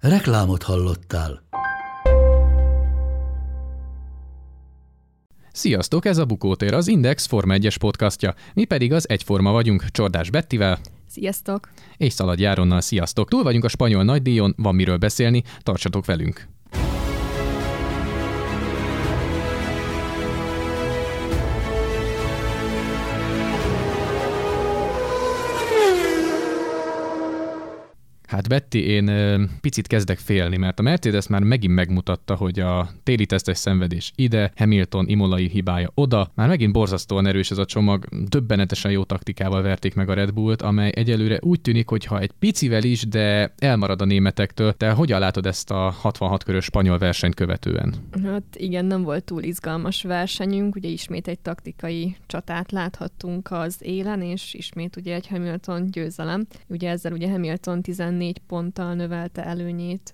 Reklámot hallottál. Sziasztok, ez a Bukótér, az Index Forma 1-es podcastja. Mi pedig az Egyforma vagyunk, Csordás Bettivel. Sziasztok. És Szalad Járonnal, sziasztok. Túl vagyunk a spanyol nagydíjon, van miről beszélni, tartsatok velünk. Hát Betty, én picit kezdek félni, mert a Mercedes már megint megmutatta, hogy a téli tesztes szenvedés ide, Hamilton imolai hibája oda, már megint borzasztóan erős ez a csomag, döbbenetesen jó taktikával verték meg a Red Bullt, amely egyelőre úgy tűnik, hogy ha egy picivel is, de elmarad a németektől. Te hogyan látod ezt a 66 körös spanyol versenyt követően? Hát igen, nem volt túl izgalmas versenyünk, ugye ismét egy taktikai csatát láthattunk az élen, és ismét ugye egy Hamilton győzelem. Ugye ezzel ugye Hamilton 14 ponttal növelte előnyét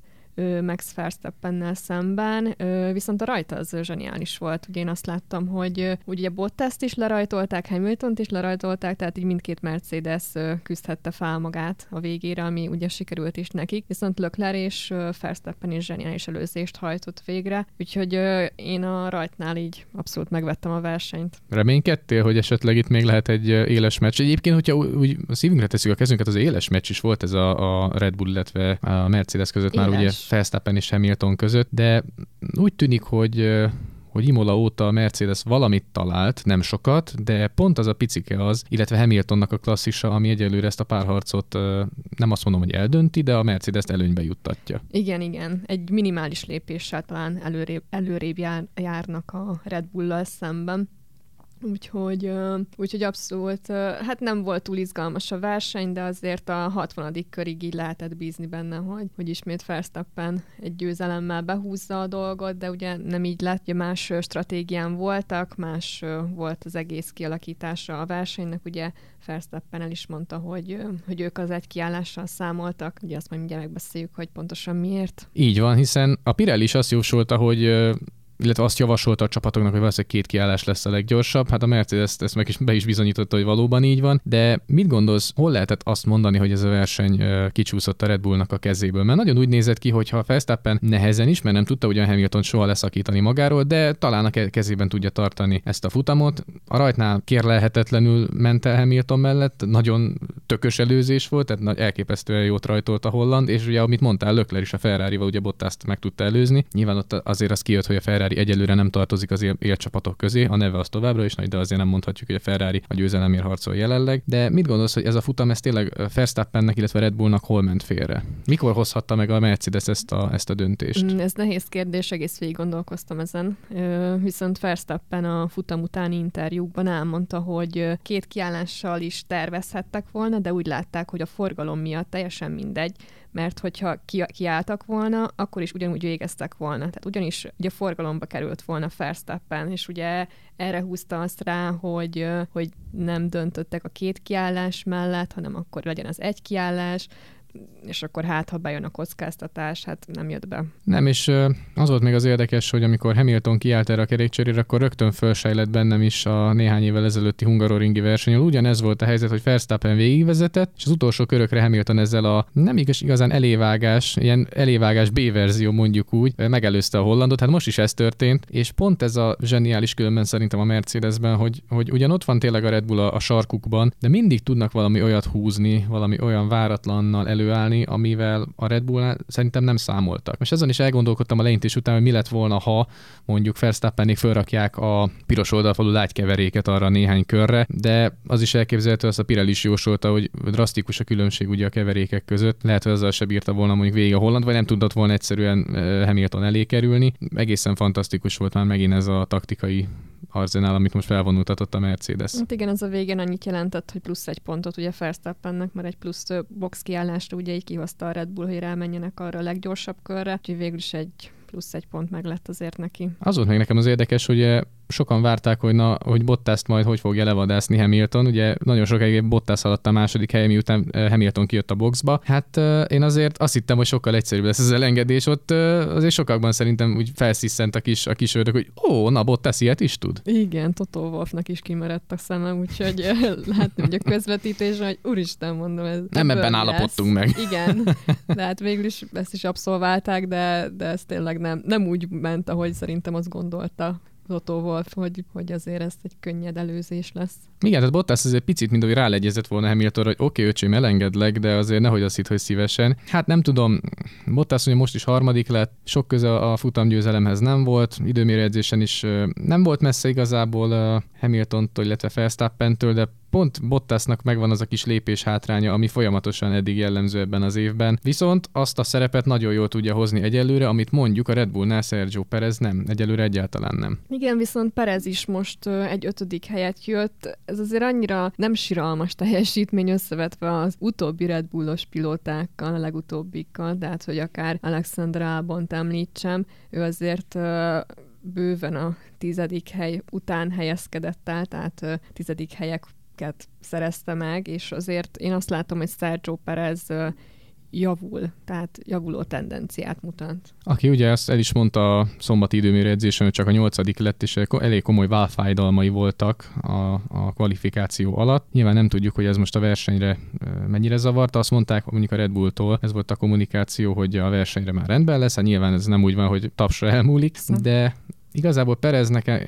Max Verstappennel szemben, viszont a rajta az zseniális volt. Ugye én azt láttam, hogy ugye Bottast is lerajtolták, Hamiltont is lerajtolták, tehát így mindkét Mercedes küzdhette fel magát a végére, ami ugye sikerült is nekik, viszont Leclerc és Verstappen is zseniális előzést hajtott végre, úgyhogy én a rajtnál így abszolút megvettem a versenyt. Reménykedtél, hogy esetleg itt még lehet egy éles meccs? Egyébként, hogyha úgy szívünkre tesszük a kezünket, az éles meccs is volt ez a Red Bull, illetve a Mercedes között már éles. Ugye Verstappen és Hamilton között, de úgy tűnik, hogy Imola óta a Mercedes valamit talált, nem sokat, de pont az a picike az, illetve Hamiltonnak a klasszisa, ami egyelőre ezt a párharcot nem azt mondom, hogy eldönti, de a Mercedes előnybe juttatja. Igen. Egy minimális lépéssel talán előrébb járnak a Red Bull-lal szemben. Úgyhogy abszolút, hát nem volt túl izgalmas a verseny, de azért a 60. körig így lehetett bízni benne, hogy ismét Verstappen egy győzelemmel behúzza a dolgot, de ugye nem így lett, ugye más stratégián voltak, más volt az egész kialakítása a versenynek, ugye Verstappen el is mondta, hogy ők az egy kiállással számoltak, ugye azt majd mindjárt megbeszéljük, hogy pontosan miért. Így van, hiszen a Pirelli is azt jósolta, hogy illetve azt javasolta a csapatoknak, hogy valószínűleg 2 kiállás lesz a leggyorsabb. Hát a Mercedes ezt meg is be is bizonyította, hogy valóban így van. De mit gondolsz, hol lehetett azt mondani, hogy ez a verseny kicsúszott a Red Bullnak a kezéből? Mert nagyon úgy nézett ki, hogy ha Verstappen nehezen is, mert nem tudta ugyan Hamilton soha leszakítani magáról, de talán a kezében tudja tartani ezt a futamot. A rajtnál kérlelhetetlenül ment el Hamilton mellett, nagyon tökös előzés volt, tehát elképesztően jót rajtolt a holland, és ugye amit mondtál, Leclerc is a Ferrarival, ugye Bottast meg tudta előzni. Nyilván ott azért az kijött, hogy a Ferrari egyelőre nem tartozik az élcsapatok közé, a neve az továbbra is nagy, de azért nem mondhatjuk, hogy a Ferrari a győzelemért harcol jelenleg. De mit gondolsz, hogy ez a futam ez tényleg Verstappennek, illetve Red Bullnak hol ment félre? Mikor hozhatta meg a Mercedes ezt a döntést? Ez nehéz kérdés, egész végig gondolkoztam ezen. Viszont Verstappen a futam utáni interjúkban elmondta, hogy 2 kiállással is tervezhettek volna, de úgy látták, hogy a forgalom miatt teljesen mindegy, mert hogyha kiálltak volna, akkor is ugyanúgy végeztek volna. Tehát ugyanis ugye forgalomba került volna Verstappen, és ugye erre húzta azt rá, hogy nem döntöttek a 2 kiállás mellett, hanem akkor legyen az 1 kiállás, és akkor hát, ha bejön a kockáztatás, hát nem jött be. Nem, és az volt még az érdekes, hogy amikor Hamilton kiállt erre a kerékcserére, akkor rögtön fölsejlett bennem is a néhány évvel ezelőtti hungaroringi versenyen. Ugyanez volt a helyzet, hogy Verstappen végigvezetett, és az utolsó körökre Hamilton ezzel a nem igazán elévágás, ilyen elévágás B-verzió mondjuk úgy, megelőzte a hollandot, hát most is ez történt, és pont ez a zseniális különben szerintem a Mercedesben, hogy ugyan ott van tényleg a Red Bull a sarkukban, de mindig tudnak valami olyat húzni, valami olyan váratlannal előállni, amivel a Red Bullnál szerintem nem számoltak. Most ezen is elgondolkodtam a leintés után, hogy mi lett volna, ha mondjuk Verstappenig fölrakják a piros oldalfalú lágykeveréket arra néhány körre, de az is elképzelhető, azt a Pirelli is jósolta, hogy drasztikus a különbség ugye a keverékek között. Lehet, hogy azzal se bírta volna mondjuk végig a holland, vagy nem tudott volna egyszerűen Hamilton elé kerülni. Egészen fantasztikus volt már megint ez a taktikai arzenál, amit most felvonultatott a Mercedes. Hát igen, az a végén annyit jelentett, hogy plusz 1 pontot ugye Verstappennek, mert egy plusz box kiállásra Norrisra ugye így kihozta a Red Bull, hogy rámenjenek arra a leggyorsabb körre, úgyhogy végül is egy plusz egy pont meg lett azért neki. Az volt meg nekem az érdekes, hogy sokan várták, hogy, hogy Bottast majd hogy fogja levadászni Hamilton. Ugye nagyon sokáig Bottas haladt a második helyen, miután Hamilton kijött a boxba. Hát én azért azt hittem, hogy sokkal egyszerűbb lesz ez az elengedés. Ott azért sokakban szerintem úgy felsziszent a kis ördög, hogy na Bottas ilyet is tud. Igen, Toto Wolffnak is kimerett a szemem, úgyhogy látni, hogy a közvetítésen, hogy úristen, mondom, ez nem ebben állapodtunk meg. Igen, de hát végül is ezt is abszolválták, de ez tényleg nem úgy ment, ahogy szerintem azt gondolta Toto Wolff, hogy azért ez egy könnyed előzés lesz. Igen, tehát Bottas azért picit, mint ahogy rálegyezett volna Hamiltonra, hogy oké, öcsém, elengedlek, de azért nehogy azt hidd, hogy szívesen. Hát nem tudom, Bottas ugye most is harmadik lett, sok köze a futamgyőzelemhez nem volt, időmérő edzésen is nem volt messze igazából Hamiltontól, illetve Verstappentől, de pont Bottasnak megvan az a kis lépés hátránya, ami folyamatosan eddig jellemző ebben az évben. Viszont azt a szerepet nagyon jól tudja hozni egyelőre, amit mondjuk a Red Bullnál Sergio Perez nem, egyelőre egyáltalán nem. Igen, viszont Perez is most egy ötödik helyet jött. Ez azért annyira nem siralmas teljesítmény összevetve az utóbbi Red Bullos pilótákkal, a legutóbbikkal, tehát hogy akár Alexander Albont említsem, ő azért bőven a 10. hely után helyezkedett el, tehát 10. helyeket szerezte meg, és azért én azt látom, hogy Sergio Perez javul, tehát javuló tendenciát mutat. Aki ugye azt el is mondta a szombati időmérő edzésen, hogy csak a 8. lett, és elég komoly válfájdalmai voltak a kvalifikáció alatt. Nyilván nem tudjuk, hogy ez most a versenyre mennyire zavarta. Azt mondták mondjuk a Red Bulltól, ez volt a kommunikáció, hogy a versenyre már rendben lesz, hát nyilván ez nem úgy van, hogy tapsra elmúlik, de igazából Pereznek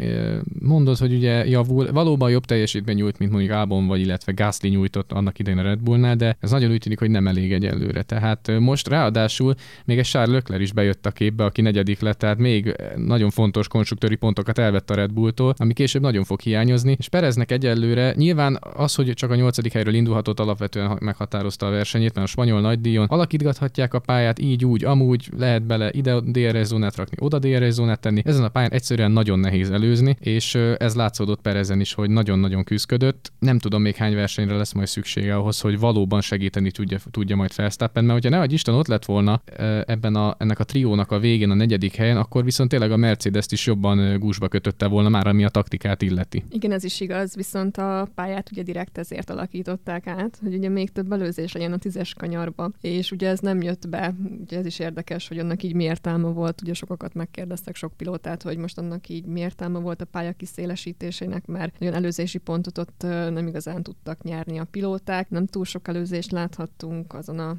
mondott, hogy ugye javul, valóban jobb teljesítmény nyújt, mint mondjuk Albon vagy, illetve Gasly nyújtott annak idején a Red Bullnál, de ez nagyon úgy tűnik, hogy nem elég egyelőre. Tehát most ráadásul még egy Charles Leclerc is bejött a képbe, aki 4. lett, tehát még nagyon fontos konstruktőri pontokat elvett a Red Bulltól, ami később nagyon fog hiányozni, és Pereznek egyelőre nyilván az, hogy csak a 8. helyről indulhatott, alapvetően meghatározta a versenyét, mert a spanyol nagydíjon alakítgathatják a pályát, így úgy, amúgy lehet bele ide DRS zónát rakni, oda DRS zónát tenni, ezen a pályán egyszerűen nagyon nehéz előzni, és ez látszódott Perezen is, hogy nagyon-nagyon küzdött. Nem tudom még hány versenyre lesz majd szüksége ahhoz, hogy valóban segíteni tudja majd Verstappen, mert hogyha nehogy Isten ott lett volna ennek a triónak a végén a 4. helyen, akkor viszont tényleg a Mercedes-t is jobban gúzsba kötötte volna már, ami a taktikát illeti. Igen, ez is igaz, viszont a pályát ugye direkt ezért alakították át, hogy ugye még több előzés legyen a 10-es kanyarba, és ugye ez nem jött be, ugye ez is érdekes, hogy annak így mi értelme volt, ugye sokakat megkérdeztek, sok pilótát, hogy most annak így mi értelme volt a pálya kiszélesítésének, mert nagyon előzési pontot ott nem igazán tudtak nyerni a pilóták, nem túl sok előzést láthattunk azon a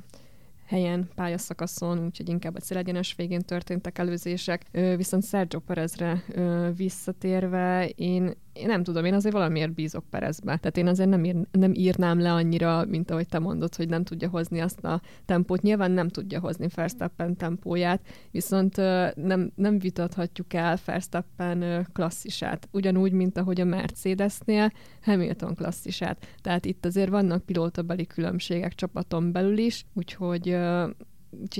helyen, pályaszakaszon, úgyhogy inkább a célegyenes végén történtek előzések. Viszont Sergio Perezre visszatérve, én nem tudom, én azért valamiért bízok Perezbe. Tehát én azért nem írnám le annyira, mint ahogy te mondod, hogy nem tudja hozni azt a tempót. Nyilván nem tudja hozni Verstappen tempóját, viszont nem vitathatjuk el Verstappen klasszisát. Ugyanúgy, mint ahogy a Mercedesnél Hamilton klasszisát. Tehát itt azért vannak pilótabeli különbségek csapaton belül is, úgyhogy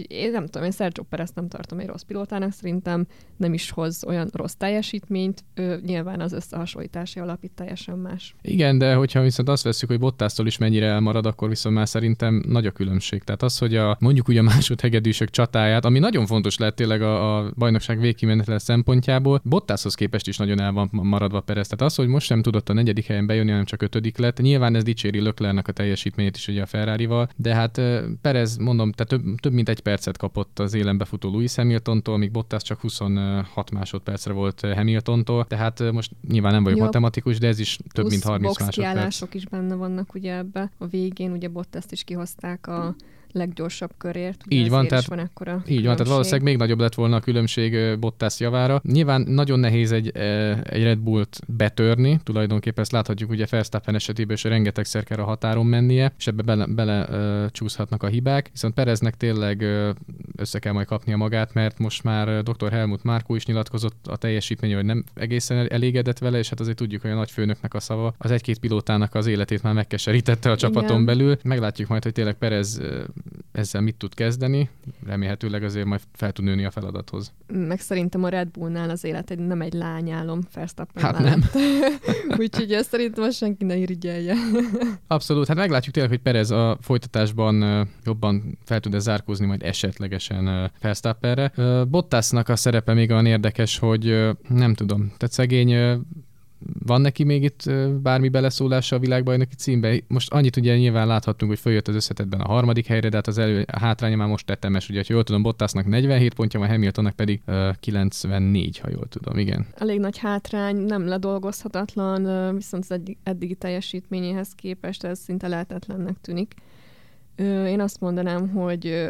én nem tudom, én Sergio Perezt nem tartom egy rossz pilótának, szerintem nem is hoz olyan rossz teljesítményt, nyilván az összehasonlítási alap itt teljesen más. Igen, de hogyha viszont azt vesszük, hogy Bottasztól is mennyire elmarad, akkor viszont már szerintem nagy a különbség. Tehát az, hogy mondjuk úgy a másodhegedűsök csatáját, ami nagyon fontos lehet tényleg a bajnokság végkimenetele szempontjából, Bottashoz képest is nagyon el van maradva Perez. Tehát az, hogy most sem tudott a 4. helyen bejönni, hanem csak 5. lett, nyilván ez dicséri Leclercnek a teljesítményét is ugye a Ferrarival, de hát Perez, mondom, tehát több mint egy percet kapott az élen befutó Lewis Hamiltontól, míg Bottas csak 26 másodpercre volt Hamiltontól, tehát most nyilván nem vagyok matematikus, de ez is több mint 30 másodperc. Plusz boxkiállások is benne vannak ugye ebbe. A végén ugye Bottast is kihozták a leggyorsabb körért. Így van, tehát valószínűleg még nagyobb lett volna a különbség Bottas javára. Nyilván nagyon nehéz egy Red Bullt betörni, tulajdonképpen ezt láthatjuk ugye Verstappen esetében is, rengetegszer kell a határon mennie, és ebbe bele csúszhatnak a hibák, viszont Pereznek tényleg össze kell majd kapnia magát, mert most már Dr. Helmut Márko is nyilatkozott a teljesítmény, hogy nem egészen elégedett vele, és hát azért tudjuk, hogy a nagyfőnöknek a szava az egy-két pilótának az életét már megkeserítette a csapaton belül. Meglátjuk majd, hogy tényleg Perez ezzel mit tud kezdeni, remélhetőleg azért majd fel tud nőni a feladathoz. Meg szerintem a Red Bullnál az élet nem egy lányálom, Verstappen hát nem. Úgyhogy ezt szerintem senki ne irigyelje. Abszolút, hát meglátjuk tényleg, hogy Perez a folytatásban jobban fel tud-e zárkózni majd esetlegesen Verstappenre. Bottasnak a szerepe még olyan érdekes, hogy nem tudom, tehát szegény, van neki még itt bármi beleszólása a világbajnoki címbe? Most annyit ugye nyilván láthattunk, hogy följött az összetettben a harmadik helyre, de hát az hátránya már most tetemes, ugye, ha jól tudom, Bottasnak 47 pontja van, Hamiltonnak pedig 94, ha jól tudom, igen. Elég nagy hátrány, nem ledolgozhatatlan, viszont az eddigi teljesítményéhez képest ez szinte lehetetlennek tűnik. Én azt mondanám, hogy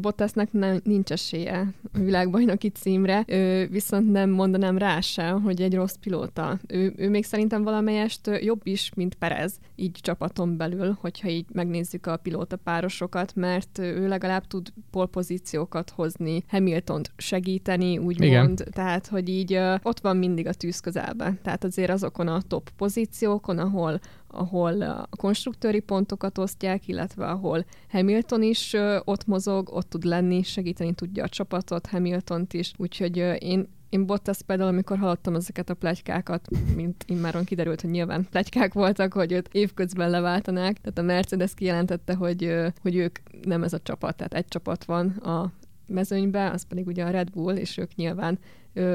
Bottasnak nincs esélye a világbajnoki címre, viszont nem mondanám rá sem, hogy egy rossz pilóta. Ő még szerintem valamelyest jobb is, mint Perez, így csapaton belül, hogyha így megnézzük a pilóta párosokat, mert ő legalább tud polpozíciókat hozni, Hamiltont segíteni, úgymond, tehát, hogy így ott van mindig a tűz közelben. Tehát azért azokon a top pozíciókon, ahol a konstruktőri pontokat osztják, illetve ahol Hamilton is ott mozog, ott tud lenni, segíteni tudja a csapatot, Hamiltont is, úgyhogy én Bottas például, amikor hallottam ezeket a pletykákat, mint immáron kiderült, hogy nyilván pletykák voltak, hogy őt évközben leváltanák, tehát a Mercedes kijelentette, hogy ők nem ez a csapat, tehát egy csapat van a mezőnyben, az pedig ugye a Red Bull, és ők nyilván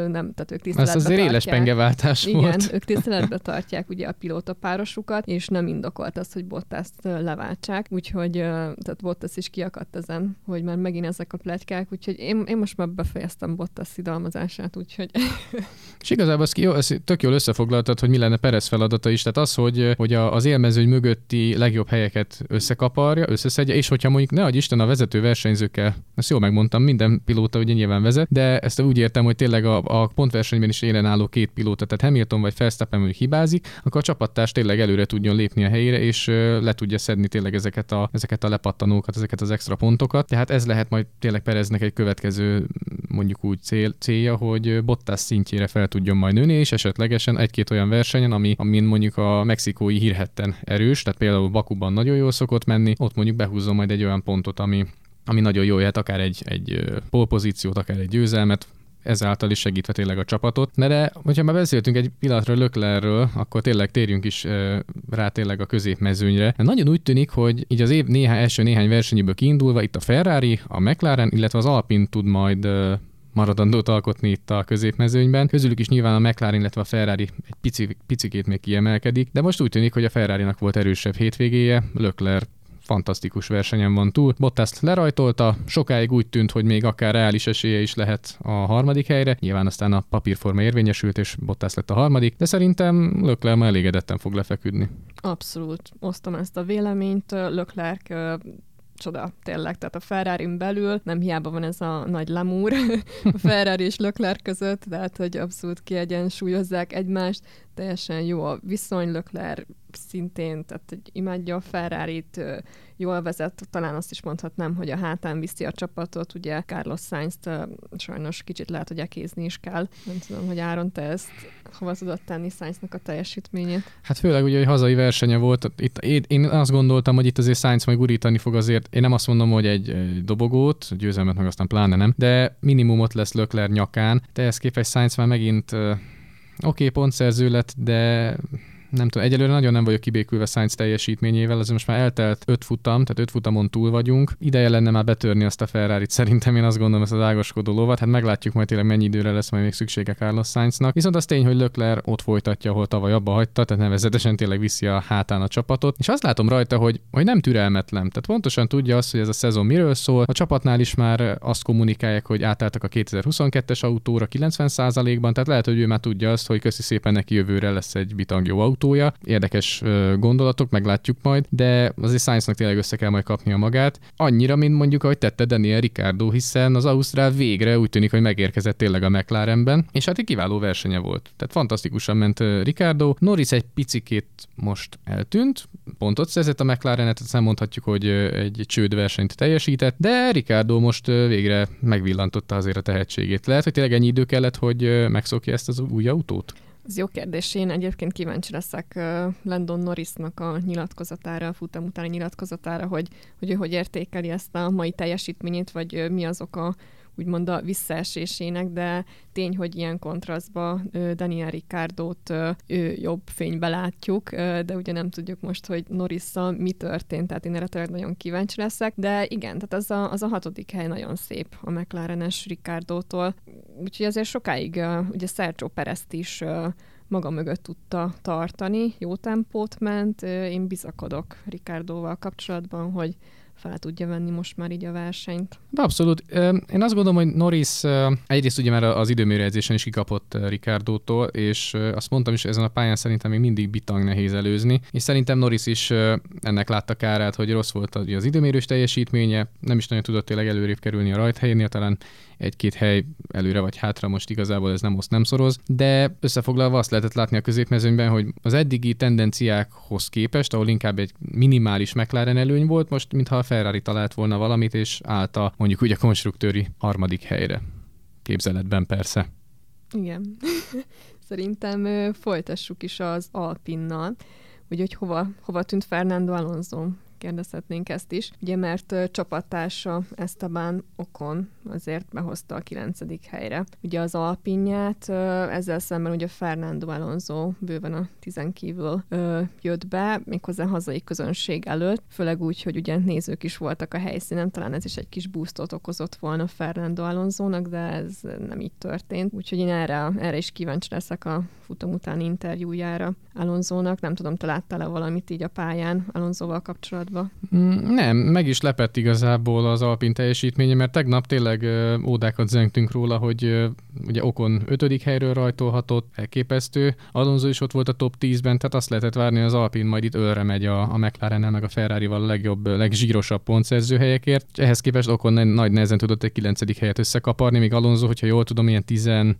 nem, tehát ők tiszteletbe tartják. Ez azért éles pengeváltás volt. Igen, ők tiszteletbe tartják ugye a pilóta párosukat, és nem indokolt az, hogy Bottast leváltsák, úgyhogy tehát Bottas is kiakadt ezen, hogy már megint ezek a pletykák, úgyhogy én most már befejeztem Bottas szidalmazását, úgyhogy... És igazából ez tök jól összefoglaltad, hogy mi lenne Perez feladata is, tehát az, hogy az élmezőny mögötti legjobb helyeket összekaparja, összeszedje, és hogyha mondjuk ne adj Isten a vezető versenyzőkkel, ezt jól megmondtam, minden pilóta ugye nyilván vezet, de ezt úgy értem, hogy tényleg a pontversenyben is élen álló két pilóta, tehát Hamilton vagy Verstappen mondjuk hibázik, akkor a csapattárs tényleg előre tudjon lépni a helyére, és le tudja szedni tényleg ezeket a lepattanókat, ezeket az extra pontokat. Tehát ez lehet majd tényleg Pereznek egy következő mondjuk úgy célja, hogy Bottas szintjére fel tudjon majd nőni, és esetlegesen egy-két olyan versenyen, amin mondjuk a mexikói hírhetten erős, tehát például Bakuban nagyon jól szokott menni, ott mondjuk behúzom majd egy olyan pontot, ami nagyon jó jöhet, akár egy polpozíciót, akár egy győzelmet, ezáltal is segítve tényleg a csapatot. De hogyha már beszéltünk egy pillanatra Leclercről, akkor tényleg térjünk is rá tényleg a középmezőnyre. Nagyon úgy tűnik, hogy így az év első néhány versenyéből kiindulva itt a Ferrari, a McLaren, illetve az Alpine tud majd maradandót alkotni itt a középmezőnyben. Közülük is nyilván a McLaren, illetve a Ferrari egy picikét még kiemelkedik, de most úgy tűnik, hogy a Ferrarinak volt erősebb hétvégéje, Leclerc fantasztikus versenyen van túl. Bottast lerajtolta, sokáig úgy tűnt, hogy még akár reális esélye is lehet a harmadik helyre. Nyilván aztán a papírforma érvényesült, és Bottas lett a harmadik, de szerintem Leclerc már elégedetten fog lefeküdni. Abszolút. Osztom ezt a véleményt. Leclerc csoda, tényleg, tehát a Ferrarin belül nem hiába van ez a nagy lamúr a Ferrari és Leclerc között, tehát hogy abszolút kiegyensúlyozzák egymást, teljesen jó a viszony, Leclerc szintén, tehát hogy imádja a Ferrarit, jól vezet, talán azt is mondhatnám, hogy a hátán viszi a csapatot, ugye Carlos Sainzt sajnos kicsit lehet, hogy ekézni is kell. Nem tudom, hogy Áron, te ezt hova tudod tenni Sainznak a teljesítményét? Hát főleg ugye, hogy hazai versenye volt. Én azt gondoltam, hogy itt azért Sainz majd gurítani fog azért. Én nem azt mondom, hogy egy dobogót, győzelmet meg aztán pláne nem, de minimumot lesz Leclerc nyakán. De ehhez képest Sainz már megint oké, pontszerző lett, de... nem tudom, egyelőre nagyon nem vagyok kibékülve Sainz teljesítményével, azért most már eltelt 5 futam, tehát 5 futamon túl vagyunk. Ideje lenne már betörni azt a Ferrarit, szerintem én azt gondolom, ezt az ágaskodó lovat, hát meglátjuk majd tényleg mennyi időre lesz majd még szüksége Carlos Sainznak. Viszont az tény, hogy Leclerc ott folytatja, ahol tavaly abba hagyta, tehát nevezetesen tényleg viszi a hátán a csapatot, és azt látom rajta, hogy nem türelmetlen. Tehát pontosan tudja azt, hogy ez a szezon miről szól. A csapatnál is már azt kommunikálják, hogy átálltak a 2022-es autóra 90%-ban, tehát lehet, hogy ő már tudja azt, hogy köszi szépen, neki jövőre lesz egy bitang jó autó. Érdekes gondolatok, meglátjuk majd, de azért Sainznak tényleg össze kell majd kapnia magát. Annyira, mint mondjuk, ahogy tette Daniel Ricciardo, hiszen az ausztrál végre úgy tűnik, hogy megérkezett tényleg a McLarenben, és hát egy kiváló versenye volt. Tehát fantasztikusan ment Ricciardo. Norris egy picikét most eltűnt, pontot szerzett a McLarenet, nem mondhatjuk, hogy egy csőd versenyt teljesített, de Ricciardo most végre megvillantotta azért a tehetségét. Lehet, hogy tényleg ennyi idő kellett, hogy megszokja ezt az új autót? Ez jó kérdés. Én egyébként kíváncsi leszek Lando Norrisnak a nyilatkozatára, a futam utáni nyilatkozatára, hogy ő hogy értékeli ezt a mai teljesítményét, vagy mi az oka úgymond a visszaesésének, de tény, hogy ilyen kontrasztban Daniel Ricciardót jobb fénybe látjuk, de ugye nem tudjuk most, hogy Norrisszal mi történt, tehát én erre tényleg nagyon kíváncsi leszek, de igen, tehát az a 6. hely nagyon szép a McLaren-es Ricciardótól, úgyhogy azért sokáig ugye Sergio Perezt is maga mögött tudta tartani, jó tempót ment, én bizakodok Ricciardóval kapcsolatban, hogy fel tudja venni most már így a versenyt. De abszolút. Én azt gondolom, hogy Norris egyrészt ugye már az időmérőedzésen is kikapott Ricciardótól, és azt mondtam is, ezen a pályán szerintem még mindig bitang nehéz előzni, és szerintem Norris is ennek látta kárát, hogy rossz volt az időmérős teljesítménye, nem is nagyon tudott tényleg előrébb kerülni a rajthelyénél, talán egy-két hely előre vagy hátra, most igazából ez nem szoroz, de összefoglalva azt lehetett látni a középmezőnyben, hogy az eddigi tendenciákhoz képest, ahol inkább egy minimális McLaren előny volt, most mintha a Ferrari talált volna valamit, és állta mondjuk úgy a konstruktőri 3. helyre. Képzeletben persze. Igen. Szerintem folytassuk is az Alpinnal, úgyhogy hova tűnt Fernando Alonso? Kérdezhetnénk ezt is. Ugye, mert csapattársa Esteban Ocon azért behozta a 9. helyre. Ugye az Alpinját, ezzel szemben ugye Fernando Alonso bőven a 10-en kívül jött be, méghozzá hazai közönség előtt, főleg úgy, hogy ugye nézők is voltak a helyszínen, talán ez is egy kis boostot okozott volna Fernando Alonsónak, de ez nem így történt. Úgyhogy én erre is kíváncsi leszek a futam utáni interjújára Alonsónak. Nem tudom, te láttál-e valamit így a pályán Alonsóval kapcsolatban? Nem, meg is lepett igazából az Alpine teljesítménye, mert tegnap tényleg ódákat zengtünk róla, hogy ugye Ocon 5. helyről rajtolhatott, elképesztő. Alonso is ott volt a top 10-ben, tehát azt lehetett várni, hogy az Alpine majd itt ölre megy a McLarennel, meg a Ferrarival a legjobb, legzsírosabb pontszerző helyekért. Ehhez képest Ocon nagy nehezen tudott egy 9. helyet összekaparni, még Alonso, hogyha jól tudom, ilyen 17.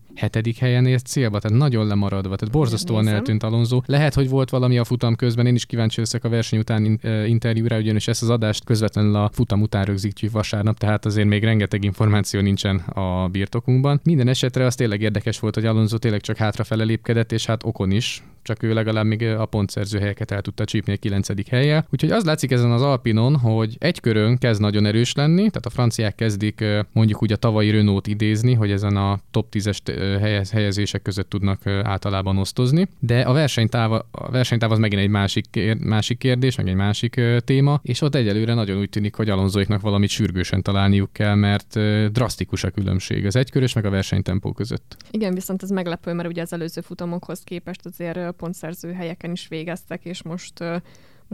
helyen ért célba, tehát nagyon lemaradva, tehát borzasztóan eltűnt Alonso. Lehet, hogy volt valami a futam közben, én is kíváncsi leszek a verseny után interjúra, ugyanis ezt az adást közvetlenül a futam után rögzítjük vasárnap, tehát azért még rengeteg információ nincsen a birtokunkban. Minden esetre az tényleg érdekes volt, hogy Alonso tényleg csak hátrafele lépkedett, és hát Ocon is, csak ő legalább még a pontszerző helyeket el tudta csípni a 9. helye. Úgyhogy az látszik ezen az Alpinon, hogy egy körön kezd nagyon erős lenni, tehát a franciák kezdik mondjuk úgy a tavalyi Renault-t idézni, hogy ezen a top 10-es helyezések között tudnak általában osztozni, de a versenytáv az megint egy másik kérdés, meg egy másik téma, és ott egyelőre nagyon úgy tűnik, hogy Alonsóiknak valamit sürgősen találniuk kell, mert drasztikus a különbség az egykörös meg a versenytempó között. Igen, viszont ez meglepő, mert ugye az előző futamokhoz képest azért pontszerző helyeken is végeztek, és most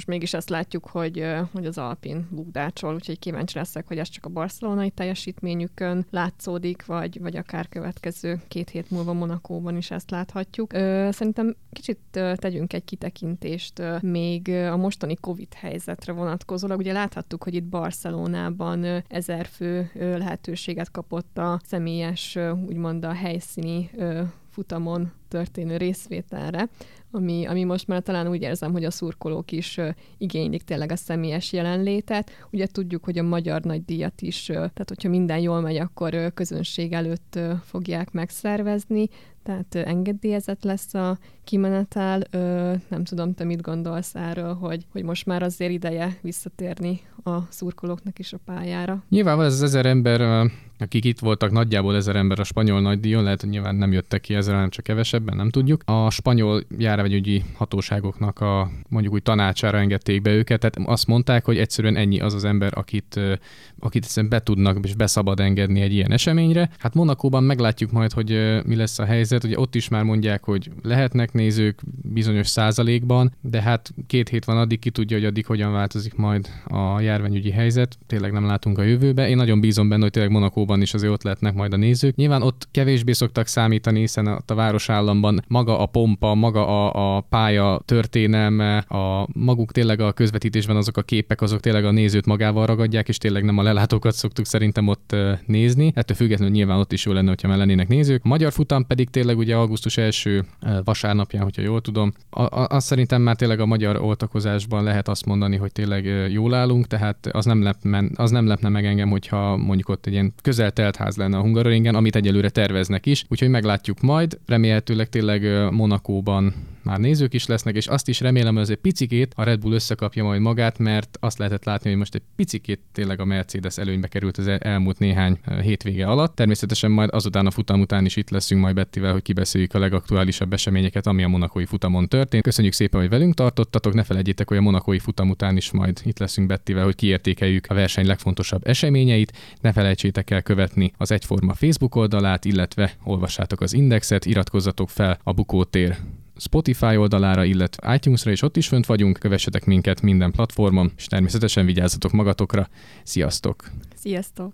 mégis azt látjuk, hogy az Alpine lugdácsol, úgyhogy kíváncsi leszek, hogy ez csak a barcelonai teljesítményükön látszódik, vagy akár következő 2 hét múlva Monakóban is ezt láthatjuk. Szerintem kicsit tegyünk egy kitekintést még a mostani Covid helyzetre vonatkozólag. Ugye láthattuk, hogy itt Barcelonában 1000 fő lehetőséget kapott a személyes, úgymond a helyszíni futamon történő részvételre, ami most már talán úgy érzem, hogy a szurkolók is igénylik tényleg a személyes jelenlétet. Ugye tudjuk, hogy a magyar nagydíjat is, tehát hogyha minden jól megy, akkor közönség előtt fogják megszervezni, tehát engedélyezett lesz a kimenetel. Nem tudom, te mit gondolsz erről, hogy most már azért ideje visszatérni a szurkolóknak is a pályára. Nyilván ez az 1000 ember, akik itt voltak, nagyjából 1000 ember a spanyol nagydíjon, lehet, hogy nyilván nem jöttek ki 1000, hanem csak kevesebben, nem tudjuk. A spanyol járványügyi hatóságoknak a mondjuk úgy tanácsára engedték be őket, tehát azt mondták, hogy egyszerűen ennyi az az ember, akit egyszerűen be tudnak és beszabad engedni egy ilyen eseményre. Hát Monakóban meglátjuk majd, hogy mi lesz a helyzet. Ugye ott is már mondják, hogy lehetnek nézők bizonyos százalékban, de hát 2 hét van addig, ki tudja, hogy addig hogyan változik majd a járványügyi helyzet. Tényleg nem látunk a jövőbe. Én nagyon bízom benne, hogy tényleg Monakóban is azért ott lehetnek majd a nézők. Nyilván ott kevésbé szoktak számítani, hiszen a városállamban maga a pompa, maga a pálya történelme, a maguk tényleg a közvetítésben azok a képek, azok tényleg a nézőt magával ragadják, és tényleg nem a lelátókat szoktuk szerintem ott nézni. Ettől függetlenül nyilván ott is jó lenne, hogyha már lennének nézők. A magyar futam pedig tényleg ugye augusztus első vasárnapján, hogyha jól tudom, azt szerintem már tényleg a magyar oltakozásban lehet azt mondani, hogy tényleg jól állunk, tehát hát az nem lepne meg engem, hogyha mondjuk ott egy ilyen közel teltház lenne a Hungaroringen, amit egyelőre terveznek is, úgyhogy meglátjuk majd, remélhetőleg tényleg Monakóban már nézők is lesznek, és azt is remélem, hogy azért picikét a Red Bull összekapja majd magát, mert azt lehetett látni, hogy most egy picikét tényleg a Mercedes előnybe került az elmúlt néhány hétvége alatt. Természetesen majd azután a futam után is itt leszünk majd Bettivel, hogy kibeszéljük a legaktuálisabb eseményeket, ami a monakói futamon történt. Köszönjük szépen, hogy velünk tartottatok, ne felejtjétek, hogy a monakói futam után is majd itt leszünk Bettivel, hogy kiértékeljük a verseny legfontosabb eseményeit. Ne felejtsétek el követni az Egyforma Facebook oldalát, illetve olvassátok az Indexet, iratkozzatok fel a Bukótér Spotify oldalára, illetve iTunes-ra, és ott is fönt vagyunk. Kövessetek minket minden platformon, és természetesen vigyázzatok magatokra. Sziasztok! Sziasztok!